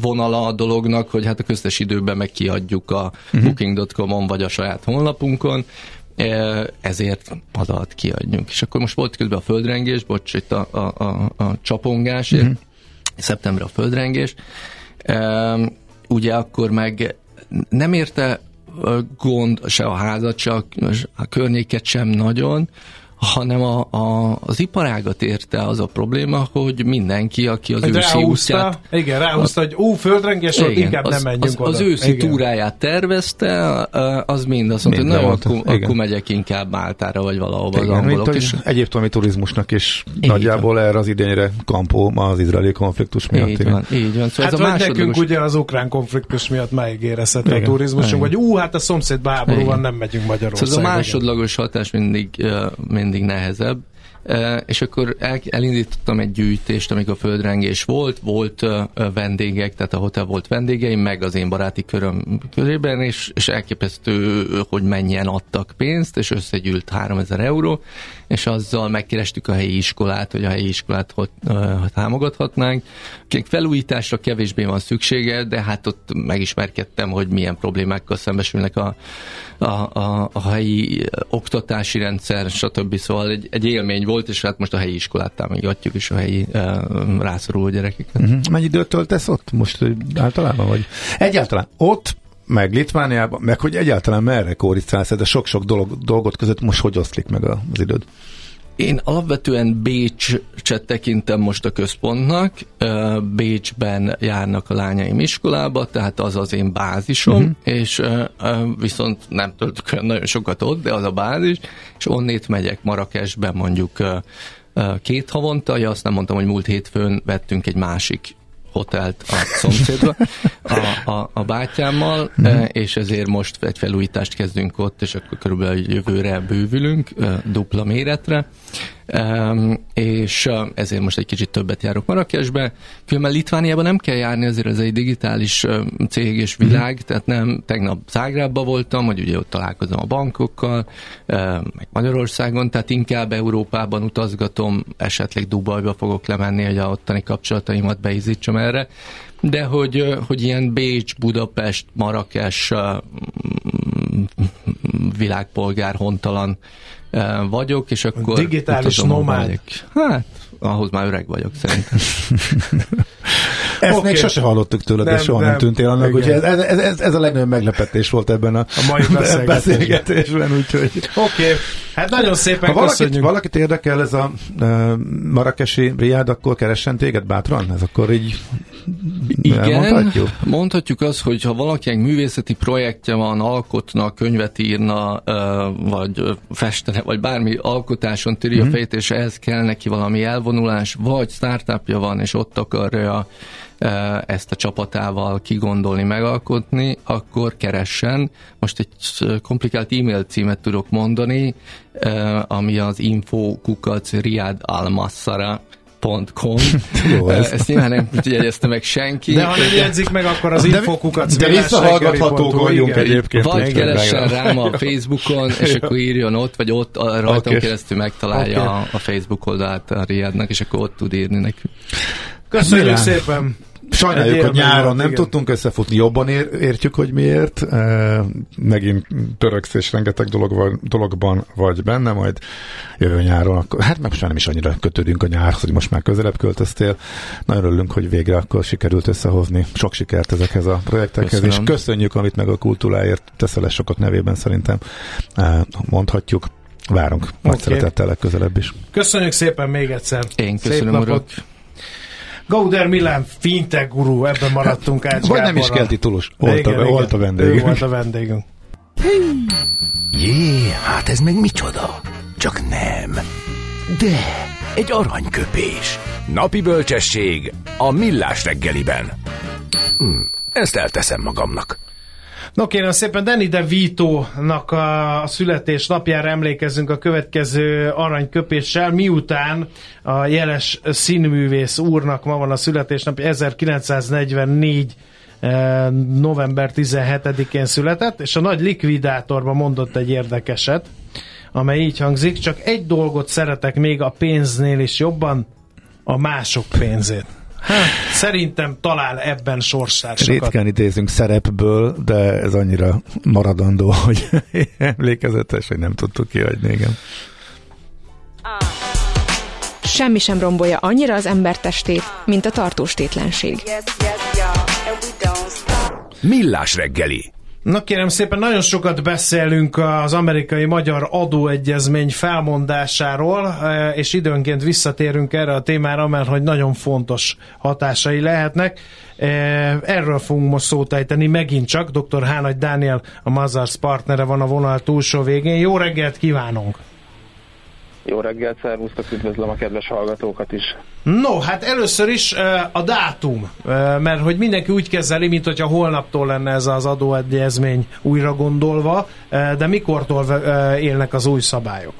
vonala a dolognak, hogy hát a köztes időben meg kiadjuk a booking.com-on vagy a saját honlapunkon, ezért adat kiadjunk. És akkor most volt közben a földrengés, bocs, itt a csapongás, szeptember a földrengés. Ugye akkor meg nem érte gond se a házat, se a környéket sem nagyon, hanem az iparágat érte az a probléma, hogy mindenki, aki az őszi útját... Igen, ráhúzta, hogy földrengés, igen, inkább nem menjünk oda. Az őszi túráját tervezte, az mind azt mondta, hogy nem, akkor megyek inkább Máltára, vagy valahova az angolok. Egyébként turizmusnak is nagyjából erre az idényre kampó az izraeli konfliktus miatt. Így van. Szóval hát vagy nekünk ugye az ukrán konfliktus miatt máig érezhető a turizmusunk, vagy hát a szomszédban háború van, nem megyünk Magyarországon. Szóval a másodlagos hatás mindig nehezebb, és akkor elindítottam egy gyűjtést, amikor földrengés volt vendégek, tehát a hotel volt vendégeim, meg az én baráti köröm körében, és elképesztő, hogy mennyien adtak pénzt, és összegyűlt 3 000 euró, és azzal megkerestük a helyi iskolát, hogy a helyi iskolát támogathatnánk. Felújításra kevésbé van szüksége, de hát ott megismerkedtem, hogy milyen problémákkal szembesülnek a helyi oktatási rendszer, stb. Szóval egy élmény volt, és hát most a helyi iskolát támogatjuk, és a helyi rászoruló gyerekeket. Mennyi időt töltesz ott? Most általában vagy? Egyáltalán ott, meg Litvániában, meg hogy egyáltalán merre kóricálsz, de sok-sok dolgot között most hogy oszlik meg az időd? Én alapvetően Bécset tekintem most a központnak. Bécsben járnak a lányaim iskolába, tehát az az én bázisom, és viszont nem töltök olyan nagyon sokat ott, de az a bázis, és onnét megyek Marrakesbe mondjuk 2 havonta, ja, azt nem mondtam, hogy múlt hétfőn vettünk egy másik hotelt a szomszédba a bátyámmal, és ezért most egy felújítást kezdünk ott, és akkor körülbelül jövőre bővülünk dupla méretre, és ezért most egy kicsit többet járok Marrakesbe. Különben Litvániában nem kell járni, azért ez egy digitális cég és világ, tehát nem, tegnap Zágrábban voltam, hogy ugye ott találkozom a bankokkal, meg Magyarországon, tehát inkább Európában utazgatom, esetleg Dubajba fogok lemenni, hogy a ottani kapcsolataimat beizítsam erre, de hogy ilyen Bécs, Budapest, Marrakes világpolgár, hontalan vagyok, és akkor... Digitális nomád. Hát, ahhoz már öreg vagyok, szerintem. Ezt még sose hallottuk tőled, de soha nem tűntél annak, úgyhogy ez a legnagyobb meglepetés volt ebben a mai beszélgetésben, úgyhogy... Oké, hát nagyon szépen köszönjük. Ha valakit érdekel ez a marrakesi riád, akkor keressen téged bátran? Ez akkor így... Igen, mondhatjuk azt, hogy ha valakinek művészeti projektje van, alkotna, könyvet írna, vagy festene, vagy bármi alkotáson töri a fejét, és ehhez kell neki valami elvonulás, vagy startupja van, és ott akarja ezt a csapatával kigondolni, megalkotni, akkor keressen. Most egy komplikált e-mail címet tudok mondani, ami az info@riadalmassara.com. Ezt nyilván nem jegyezte meg senki. De ha nem jegyzik meg, akkor az infokukat. De visszahallgathatók vagyunk egyébként. Vagy keressen rám a Facebookon, és akkor írjon ott, vagy ott rajtam keresztül megtalálja a Facebook oldalt a Riadnak, és akkor ott tud írni nekünk. Köszönjük szépen! Sajnáljuk, hogy nyáron nem tudtunk összefutni, jobban értjük, hogy miért. Megint töröksz, és rengeteg dologban vagy benne, majd jövő nyáron. Akkor, hát meg most már nem is annyira kötődünk a nyárhoz, hogy most már közelebb költöztél. Nagyon örülünk, hogy végre akkor sikerült összehozni. Sok sikert ezekhez a projektekhez, és köszönjük, amit meg a kultúráért teszel, sokat nevében szerintem mondhatjuk. Várunk. Nagy szeretettel legközelebb is. Köszönjük szépen még egyszer. Én köszönöm, urak. Gauder Milán fintech guru, ebben maradtunk át. Vagy nem is kell titulus. Volt a vendégünk. Ő volt a vendégünk. Jé, hát ez meg micsoda? Csak nem. De egy aranyköpés. Napi bölcsesség a Millás reggeliben. Ezt elteszem magamnak. No kérem szépen, Danny De Vito-nak a születésnapjára emlékezzünk a következő aranyköpéssel, miután a jeles színművész úrnak ma van a születésnapja, 1944. november 17-én született, és a Nagy Likvidátorban mondott egy érdekeset, amely így hangzik: csak egy dolgot szeretek még a pénznél is jobban, a mások pénzét. Hát, szerintem talál ebben sorstársakat. Ritkán idézünk szerepből, de ez annyira maradandó, hogy emlékezetes, hogy nem tudtuk kiadni, igen. Semmi sem rombolja annyira az embertestét, mint a tartós tétlenség. Millás reggeli. Na kérem szépen, nagyon sokat beszélünk az amerikai-magyar adóegyezmény felmondásáról, és időnként visszatérünk erre a témára, mert hogy nagyon fontos hatásai lehetnek. Erről fogunk most szót ejteni megint csak. Dr. H. Nagy Dániel, a Mazars partnere van a vonal túlsó végén. Jó reggelt kívánunk! Jó reggelt, szervusztok, üdvözlöm a kedves hallgatókat is. No, hát először is a dátum, mert hogy mindenki úgy kezeli, mint hogyha holnaptól lenne ez az adóegyezmény újra gondolva, de mikortól élnek az új szabályok?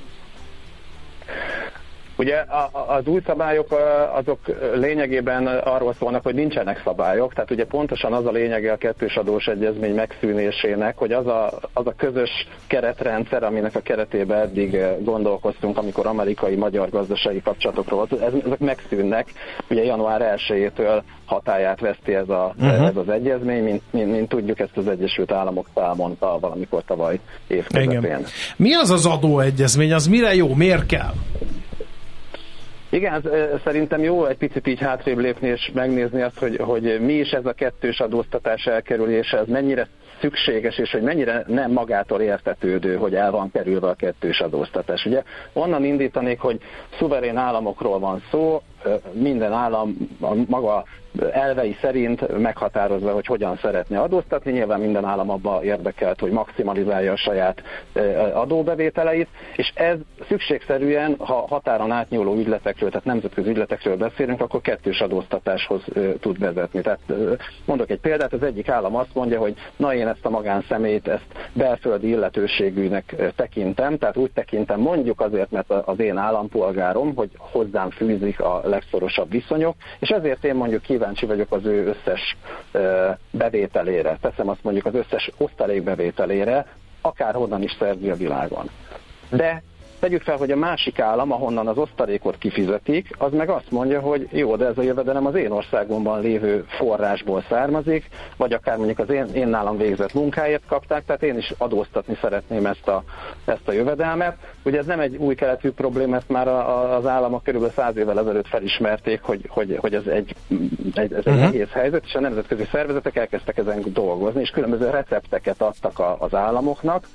Ugye az új szabályok azok lényegében arról szólnak, hogy nincsenek szabályok, tehát ugye pontosan az a lényege a kettős adós egyezmény megszűnésének, hogy az a közös keretrendszer, aminek a keretében eddig gondolkoztunk, amikor amerikai-magyar gazdasági kapcsolatokról, ezek megszűnnek, ugye január 1-től hatályát veszti ez az egyezmény, mint tudjuk, ezt az Egyesült Államok felmondta valamikor tavaly évközepén. Mi az az adóegyezmény, az mire jó, miért kell? Igen, szerintem jó egy picit így hátrébb lépni és megnézni azt, hogy mi is ez a kettős adóztatás elkerülése, ez mennyire szükséges, és hogy mennyire nem magától értetődő, hogy el van kerülve a kettős adóztatás. Ugye onnan indítanék, hogy szuverén államokról van szó, minden állam a maga elvei szerint meghatározva, hogy hogyan szeretne adóztatni. Nyilván minden állam abban érdekelt, hogy maximalizálja a saját adóbevételeit, és ez szükségszerűen, ha határon átnyúló ügyletekről, tehát nemzetközi ügyletekről beszélünk, akkor kettős adóztatáshoz tud vezetni. Tehát mondok egy példát, az egyik állam azt mondja, hogy na én ezt a magánszemélyt, ezt belföldi illetőségűnek tekintem, tehát úgy tekintem mondjuk azért, mert az én állampolgárom, hogy hozzám fűzik a legszorosabb viszonyok, és ezért én mondjuk kíváncsi vagyok az ő összes bevételére, teszem azt mondjuk az összes osztalékbevételére, akárhonnan is szerzi a világon. De tegyük fel, hogy a másik állam, ahonnan az osztalékot kifizetik, az meg azt mondja, hogy jó, de ez a jövedelem az én országomban lévő forrásból származik, vagy akár mondjuk az én nálam végzett munkáért kapták, tehát én is adóztatni szeretném ezt a jövedelmet. Ugye ez nem egy új keletű probléma, ezt már az államok körülbelül 100 évvel ezelőtt felismerték, hogy ez egy egész helyzet, és a nemzetközi szervezetek elkezdtek ezen dolgozni, és különböző recepteket adtak az államoknak,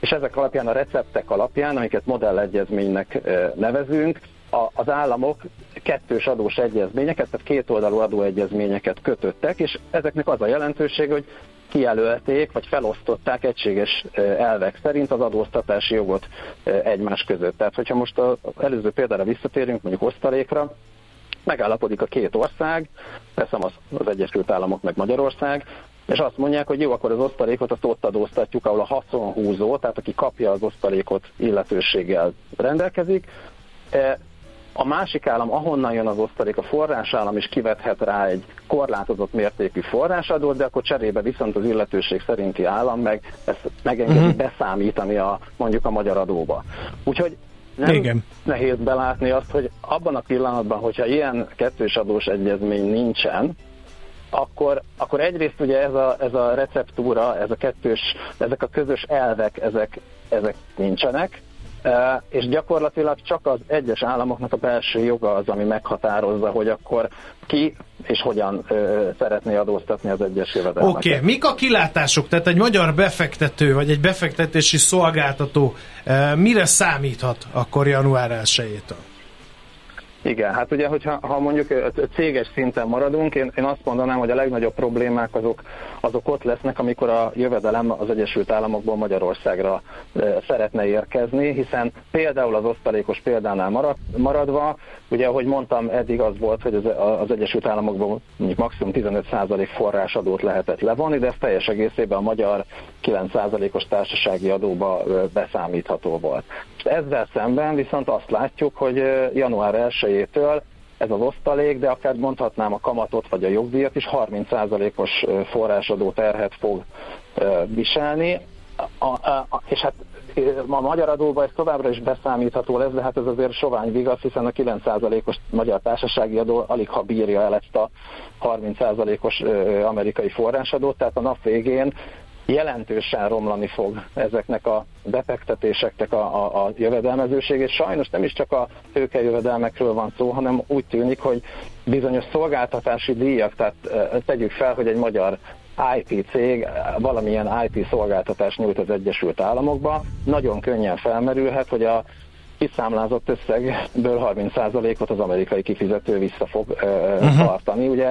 és ezek alapján, a receptek alapján, amiket modellegyezménynek nevezünk, az államok kettős adós egyezményeket, tehát kétoldalú adóegyezményeket kötöttek, és ezeknek az a jelentőség, hogy kijelölték, vagy felosztották egységes elvek szerint az adóztatási jogot egymás között. Tehát, hogyha most az előző példára visszatérünk, mondjuk osztalékra, megállapodik a két ország, teszem az Egyesült Államok meg Magyarország, és azt mondják, hogy jó, akkor az osztalékot azt ott adóztatjuk, ahol a haszonhúzó, tehát aki kapja az osztalékot, illetőséggel rendelkezik. A másik állam, ahonnan jön az osztalék, a forrásállam is kivethet rá egy korlátozott mértékű forrásadót, de akkor cserébe viszont az illetőség szerinti állam meg ezt megengedi beszámítani mondjuk a magyar adóba. Úgyhogy nem nehéz belátni azt, hogy abban a pillanatban, hogyha ilyen kettős adós egyezmény nincsen, akkor egyrészt ugye ez a receptúra, ezek a közös elvek, ezek nincsenek, és gyakorlatilag csak az egyes államoknak a belső joga az, ami meghatározza, hogy akkor ki és hogyan szeretné adóztatni az egyes jövedelmet. Oké, mik a kilátások? Tehát egy magyar befektető, vagy egy befektetési szolgáltató mire számíthat akkor január 1-től? Igen, hát ugye, hogyha mondjuk céges szinten maradunk, én azt mondanám, hogy a legnagyobb problémák azok ott lesznek, amikor a jövedelem az Egyesült Államokból Magyarországra szeretne érkezni, hiszen például az osztalékos példánál maradva, ugye ahogy mondtam, eddig az volt, hogy az Egyesült Államokból maximum 15% forrásadót lehetett levonni, de ez teljes egészében a magyar 9%-os társasági adóba beszámítható volt. Ezzel szemben viszont azt látjuk, hogy január 1-től ez az osztalék, de akár mondhatnám a kamatot vagy a jogdíjat is 30%-os forrásadó terhet fog viselni, és hát a magyar adóba ez továbbra is beszámítható lesz, de hát ez azért sovány vigasz, hiszen a 9%-os magyar társasági adó alig ha bírja el ezt a 30%-os amerikai forrásadót, tehát a nap végén jelentősen romlani fog ezeknek a befektetéseknek a jövedelmezőség, és sajnos nem is csak a tőkejövedelmekről van szó, hanem úgy tűnik, hogy bizonyos szolgáltatási díjak, tehát tegyük fel, hogy egy magyar IT cég valamilyen IT szolgáltatást nyújt az Egyesült Államokba, nagyon könnyen felmerülhet, hogy a kiszámlázott összegből 30%-ot az amerikai kifizető vissza fog tartani. Ugye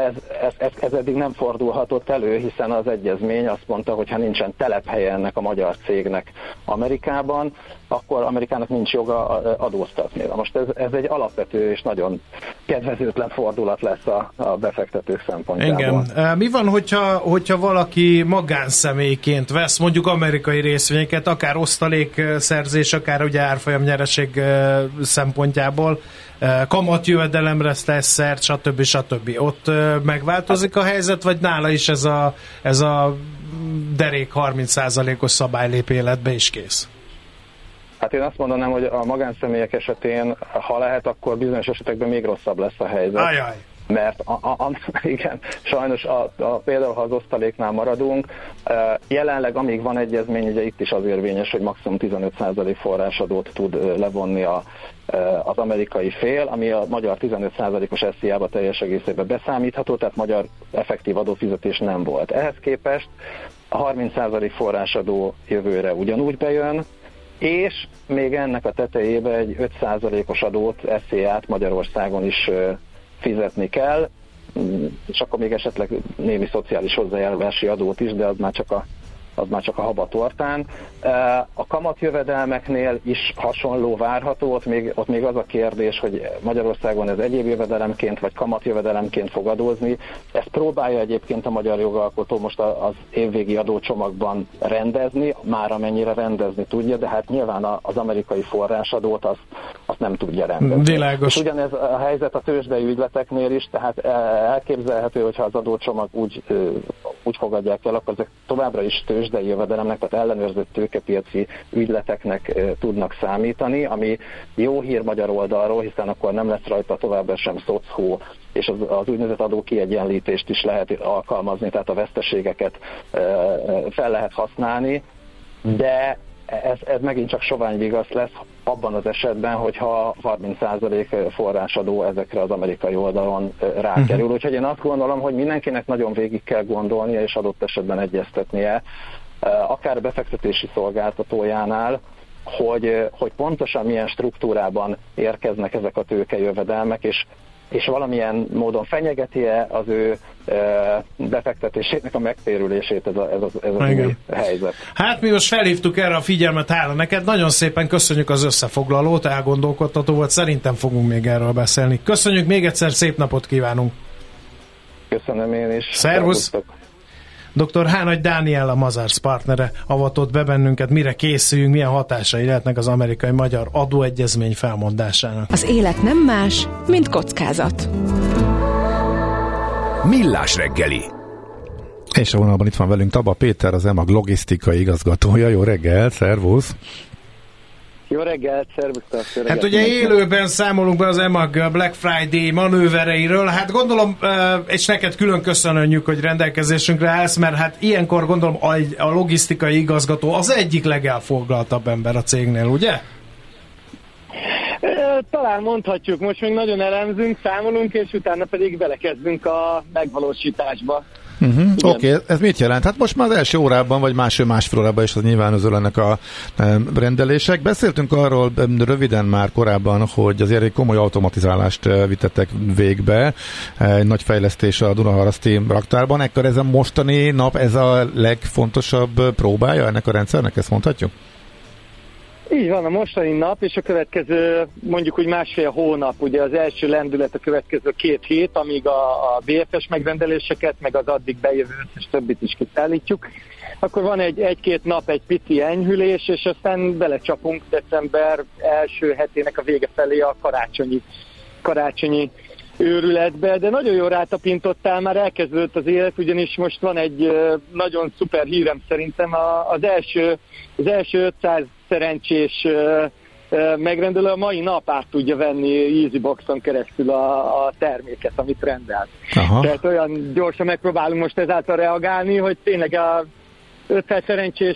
ez eddig nem fordulhatott elő, hiszen az egyezmény azt mondta, hogy ha nincsen telephelye ennek a magyar cégnek Amerikában, akkor Amerikának nincs joga adóztatni. Most ez egy alapvető és nagyon kedvezőtlen fordulat lesz a befektetők szempontjából. Igen. Mi van, hogyha valaki magánszemélyként vesz mondjuk amerikai részvényeket, akár osztalékszerzés, akár ugye árfolyamnyereség szempontjából, kamatjövedelemre lesz szert, stb. Ott megváltozik a helyzet, vagy nála is ez a derék 30%-os szabály lép életbe is kész? Hát én azt mondanám, hogy a magánszemélyek esetén, ha lehet, akkor bizonyos esetekben még rosszabb lesz a helyzet. Ajaj. Mert igen, sajnos például, ha az osztaléknál maradunk, jelenleg amíg van egyezmény, ugye itt is az érvényes, hogy maximum 15% forrásadót tud levonni az amerikai fél, ami a magyar 15%-os SZIA-ba teljes egészében beszámítható, tehát magyar effektív adófizetés nem volt. Ehhez képest a 30% forrásadó jövőre ugyanúgy bejön, és még ennek a tetejébe egy 5%-os adót, SZIA-t Magyarországon is fizetni kell, és akkor még esetleg némi szociális hozzájárulási adót is, de az már csak a haba tortán. A kamatjövedelmeknél is hasonló várható, ott még az a kérdés, hogy Magyarországon ez egyéb jövedelemként vagy kamatjövedelemként fog adózni. Ezt próbálja egyébként a magyar jogalkotó most az évvégi adócsomagban rendezni, már amennyire rendezni tudja, de hát nyilván az amerikai forrásadót azt nem tudja rendezni. Világos. És ugyanez a helyzet a tőzsdei ügyleteknél is, tehát elképzelhető, hogyha az adócsomag úgy fogadják el, akkor ezek továbbra is tőzsdei jövedelemnek, tehát ellenőrzött tőkepiaci ügyleteknek tudnak számítani, ami jó hír magyar oldalról, hiszen akkor nem lesz rajta továbbra sem szocshó, és az úgynevezett adókiegyenlítést is lehet alkalmazni, tehát a veszteségeket fel lehet használni, de ez megint csak sovány vigasz lesz abban az esetben, hogyha 30% forrásadó ezekre az amerikai oldalon rákerül. Úgyhogy én azt gondolom, hogy mindenkinek nagyon végig kell gondolnia és adott esetben egyeztetnie, akár a befektetési szolgáltatójánál, hogy pontosan milyen struktúrában érkeznek ezek a tőkejövedelmek, és valamilyen módon fenyegeti-e az ő befektetésének a megtérülését ez az új helyzet. Hát mi most felhívtuk erre a figyelmet, hála neked, nagyon szépen köszönjük az összefoglalót, elgondolkodtató volt, szerintem fogunk még erről beszélni. Köszönjük még egyszer, szép napot kívánunk! Köszönöm én is! Szervusz! Dr. H. Nagy Dániel, a Mazars partnere avatott be bennünket, mire készüljünk, milyen hatásai lehetnek az amerikai-magyar adóegyezmény felmondásának. Az élet nem más, mint kockázat. Millás reggeli. És a vonalban itt van velünk Taba Péter, az eMAG logisztikai igazgatója. Jó reggel, szervusz! Jó reggelt, szervusztok! Hát ugye élőben számolunk be az eMAG Black Friday manővereiről, hát gondolom, és neked külön köszönjük, hogy rendelkezésünkre állsz, mert hát ilyenkor gondolom a logisztikai igazgató az egyik legelfoglaltabb ember a cégnél, ugye? Talán mondhatjuk, most még nagyon elemzünk, számolunk, és utána pedig belekezdünk a megvalósításba. Uh-huh. Oké, ez mit jelent? Hát most már az első órában, vagy másfél órában is az nyilvánozó lennek a rendelések. Beszéltünk arról röviden már korábban, hogy azért egy komoly automatizálást vittetek végbe. Egy nagy fejlesztés a Dunaharaszti raktárban. Ekkor ez a mostani nap, ez a legfontosabb próbája ennek a rendszernek, ezt mondhatjuk? Így van, a mostani nap, és a következő mondjuk úgy másfél hónap, ugye az első lendület a következő 2 hét, amíg a BFS megrendeléseket, meg az addig bejövőt és többit is kiszállítjuk. Akkor van egy-két nap egy pici enyhülés, és aztán belecsapunk december első hetének a vége felé a karácsonyi őrületbe, de nagyon jól rátapintottál, már elkezdődött az élet, ugyanis most van egy nagyon szuper hírem szerintem, az első 500 szerencsés megrendelő a mai nap át tudja venni Easyboxon keresztül a terméket, amit rendelt. Aha. Tehát olyan gyorsan megpróbálunk most ezáltal reagálni, hogy tényleg a 500 szerencsés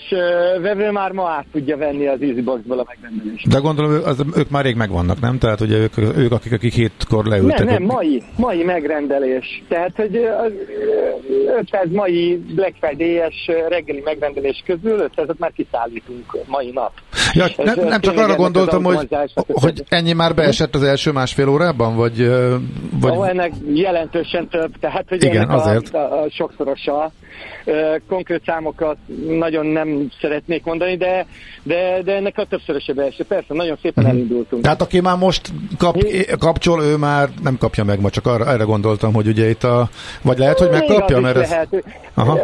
vevő már ma át tudja venni az Easyboxból a megrendelést. De gondolom, ők már rég megvannak, nem? Tehát ugye ők akik 7-kor leültek. Nem, mai megrendelés. Tehát, hogy az 500 mai Black Friday-es reggeli megrendelés közül 500-et már kiszállítunk mai nap. Ja, nem csak arra gondoltam, hogy ennyi már beesett az első másfél órában? Vagy... Oh, ennek jelentősen több, tehát hogy igen, ennek a sokszorosa. Konkrét számokat nagyon nem szeretnék mondani, de ennek a többszöröse beeső. Persze, nagyon szépen elindultunk. Tehát aki már most kapcsol, ő már nem kapja meg, ma csak erre gondoltam, hogy ugye itt vagy lehet, hogy megkapja, mert ez... Aha.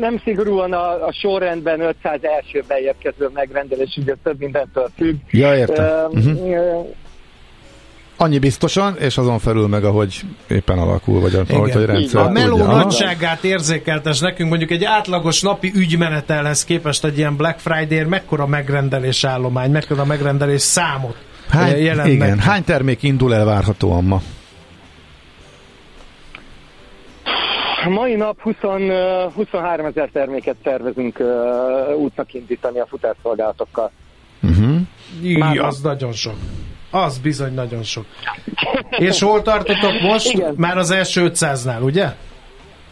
Nem szigorúan a sorrendben 500 első beérkező megrendelés, ugye több mindentől függ. Ja, értem. Annyi biztosan, és azon felül meg, ahogy éppen alakul, vagy ahogy a rendszer. A meló nagyságát érzékeltes nekünk, mondjuk egy átlagos napi ügymenetelhez képest egy ilyen Black Friday-ér mekkora megrendelés állomány, mekkora megrendelés számot jelent. Igen. Hány termék indul el várhatóan ma? A mai nap 23 000 terméket tervezünk útnak indítani a futárszolgálatokkal. Az nagyon sok. Az bizony nagyon sok. És hol tartotok most? Igen. Már az első 500-nál, ugye?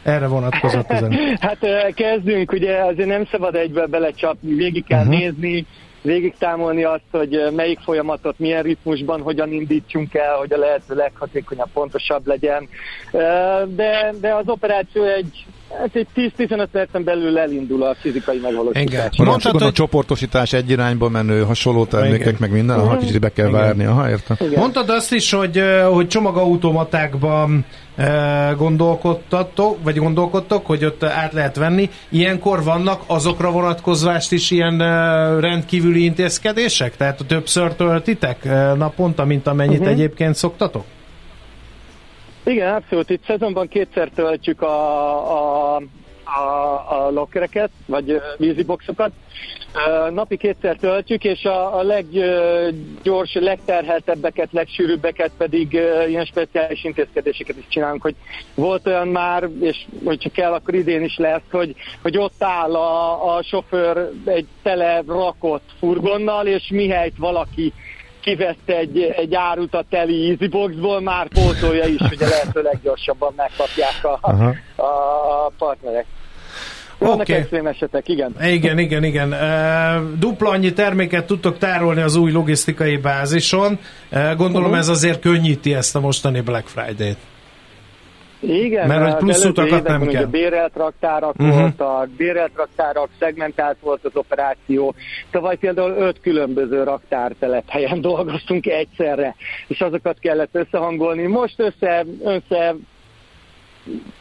Erre vonatkozott ezen. Hát kezdünk, ugye azért nem szabad egyből belecsapni, végig kell nézni, végig támolni azt, hogy melyik folyamatot milyen ritmusban, hogyan indítsunk el, hogy a lehető leghatékonyabb, pontosabb legyen. De az operáció egy 10-15 percen belül elindul a fizikai megvalósítás. Mondhatod, hogy a csoportosítás egy irányba menő, hasonló termékek, meg minden, ha kicsit be kell várni. Aha, értem. Mondtad azt is, hogy csomagautomatákban gondolkodtok, hogy ott át lehet venni. Ilyenkor vannak azokra vonatkozvást is ilyen rendkívüli intézkedések? Tehát többször töltitek naponta, mint amennyit egyébként szoktatok? Igen, abszolút. Itt szezonban 2-szer töltjük a lokereket, vagy víziboxokat. Napi 2-szer töltjük, és a leggyors, legterheltebbeket, legsűrűbbeket pedig ilyen speciális intézkedéseket is csinálunk, hogy volt olyan már, és hogyha kell, akkor idén is lesz, hogy ott áll a sofőr egy tele rakott furgonnal, és mihelyt valaki kivette egy árut a teli Easyboxból, már pótolja is, hogy a lehető leggyorsabban megkapják a partnerek. Vannak extrém esetek, igen. Igen. Dupla annyi terméket tudtok tárolni az új logisztikai bázison. Gondolom ez azért könnyíti ezt a mostani Black Friday-t. Igen, mert hogy plusz utakat nem kell. Bérelt raktárak voltak, bérelt raktárak, szegmentált volt az operáció. Tavaly például 5 különböző raktártelephelyen dolgoztunk egyszerre, és azokat kellett összehangolni. Most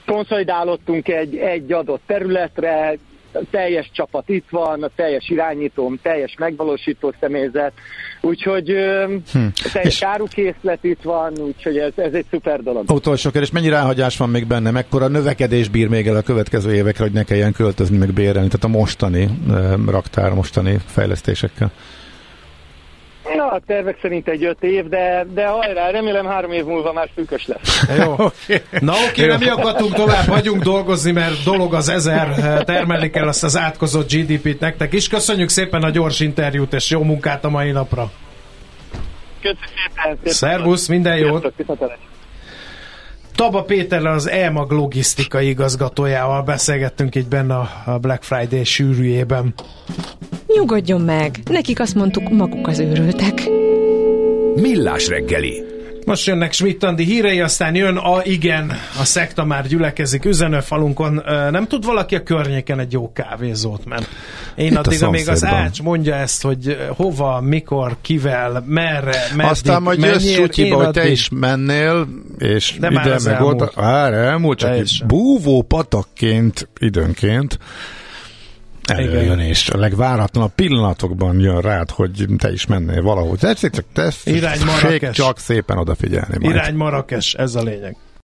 konszolidálottunk egy adott területre, a teljes csapat itt van, a teljes irányítóm, teljes megvalósító személyzet, úgyhogy teljes árukészlet itt van, úgyhogy ez egy szuper dolog. Utolsó kérdés, mennyi ráhagyás van még benne? Mekkora növekedés bír még el a következő évekre, hogy ne kelljen költözni, meg bérelni? Tehát a mostani raktár, mostani fejlesztésekkel. Na, a tervek szerint egy 5 év, de hajrá, remélem 3 év múlva már szűkös lesz. Jó. Oké, nem akadtunk tovább, hagyunk dolgozni, mert dolog az 1000, termelik el azt az átkozott GDP-t nektek is. Köszönjük szépen a gyors interjút, és jó munkát a mai napra! Köszönöm szépen. Szervusz, minden jót. Taba Péterrel, az eMAG logisztikai igazgatójával beszélgettünk így benne a Black Friday sűrűjében. Nyugodjon meg, nekik azt mondtuk, maguk az őrültek. Millás reggeli. Most jönnek Schmidt-Andi hírei, aztán jön a szekta már gyülekezik üzenőfalunkon. Nem tud valaki a környéken egy jó kávézót, mert én itt addig, amíg az Ács mondja ezt, hogy hova, mikor, kivel, merre, meddig, aztán majd jössz sutyiba, hogy te is mennél, és de ide meg ott. Hát elmúlt, csak egy búvó patakként időnként előjön, és a legváratlanabb pillanatokban jön rád, hogy te is mennél valahogy. Tetszik, csak szépen odafigyelni. Irány Marrakes, ez a lényeg.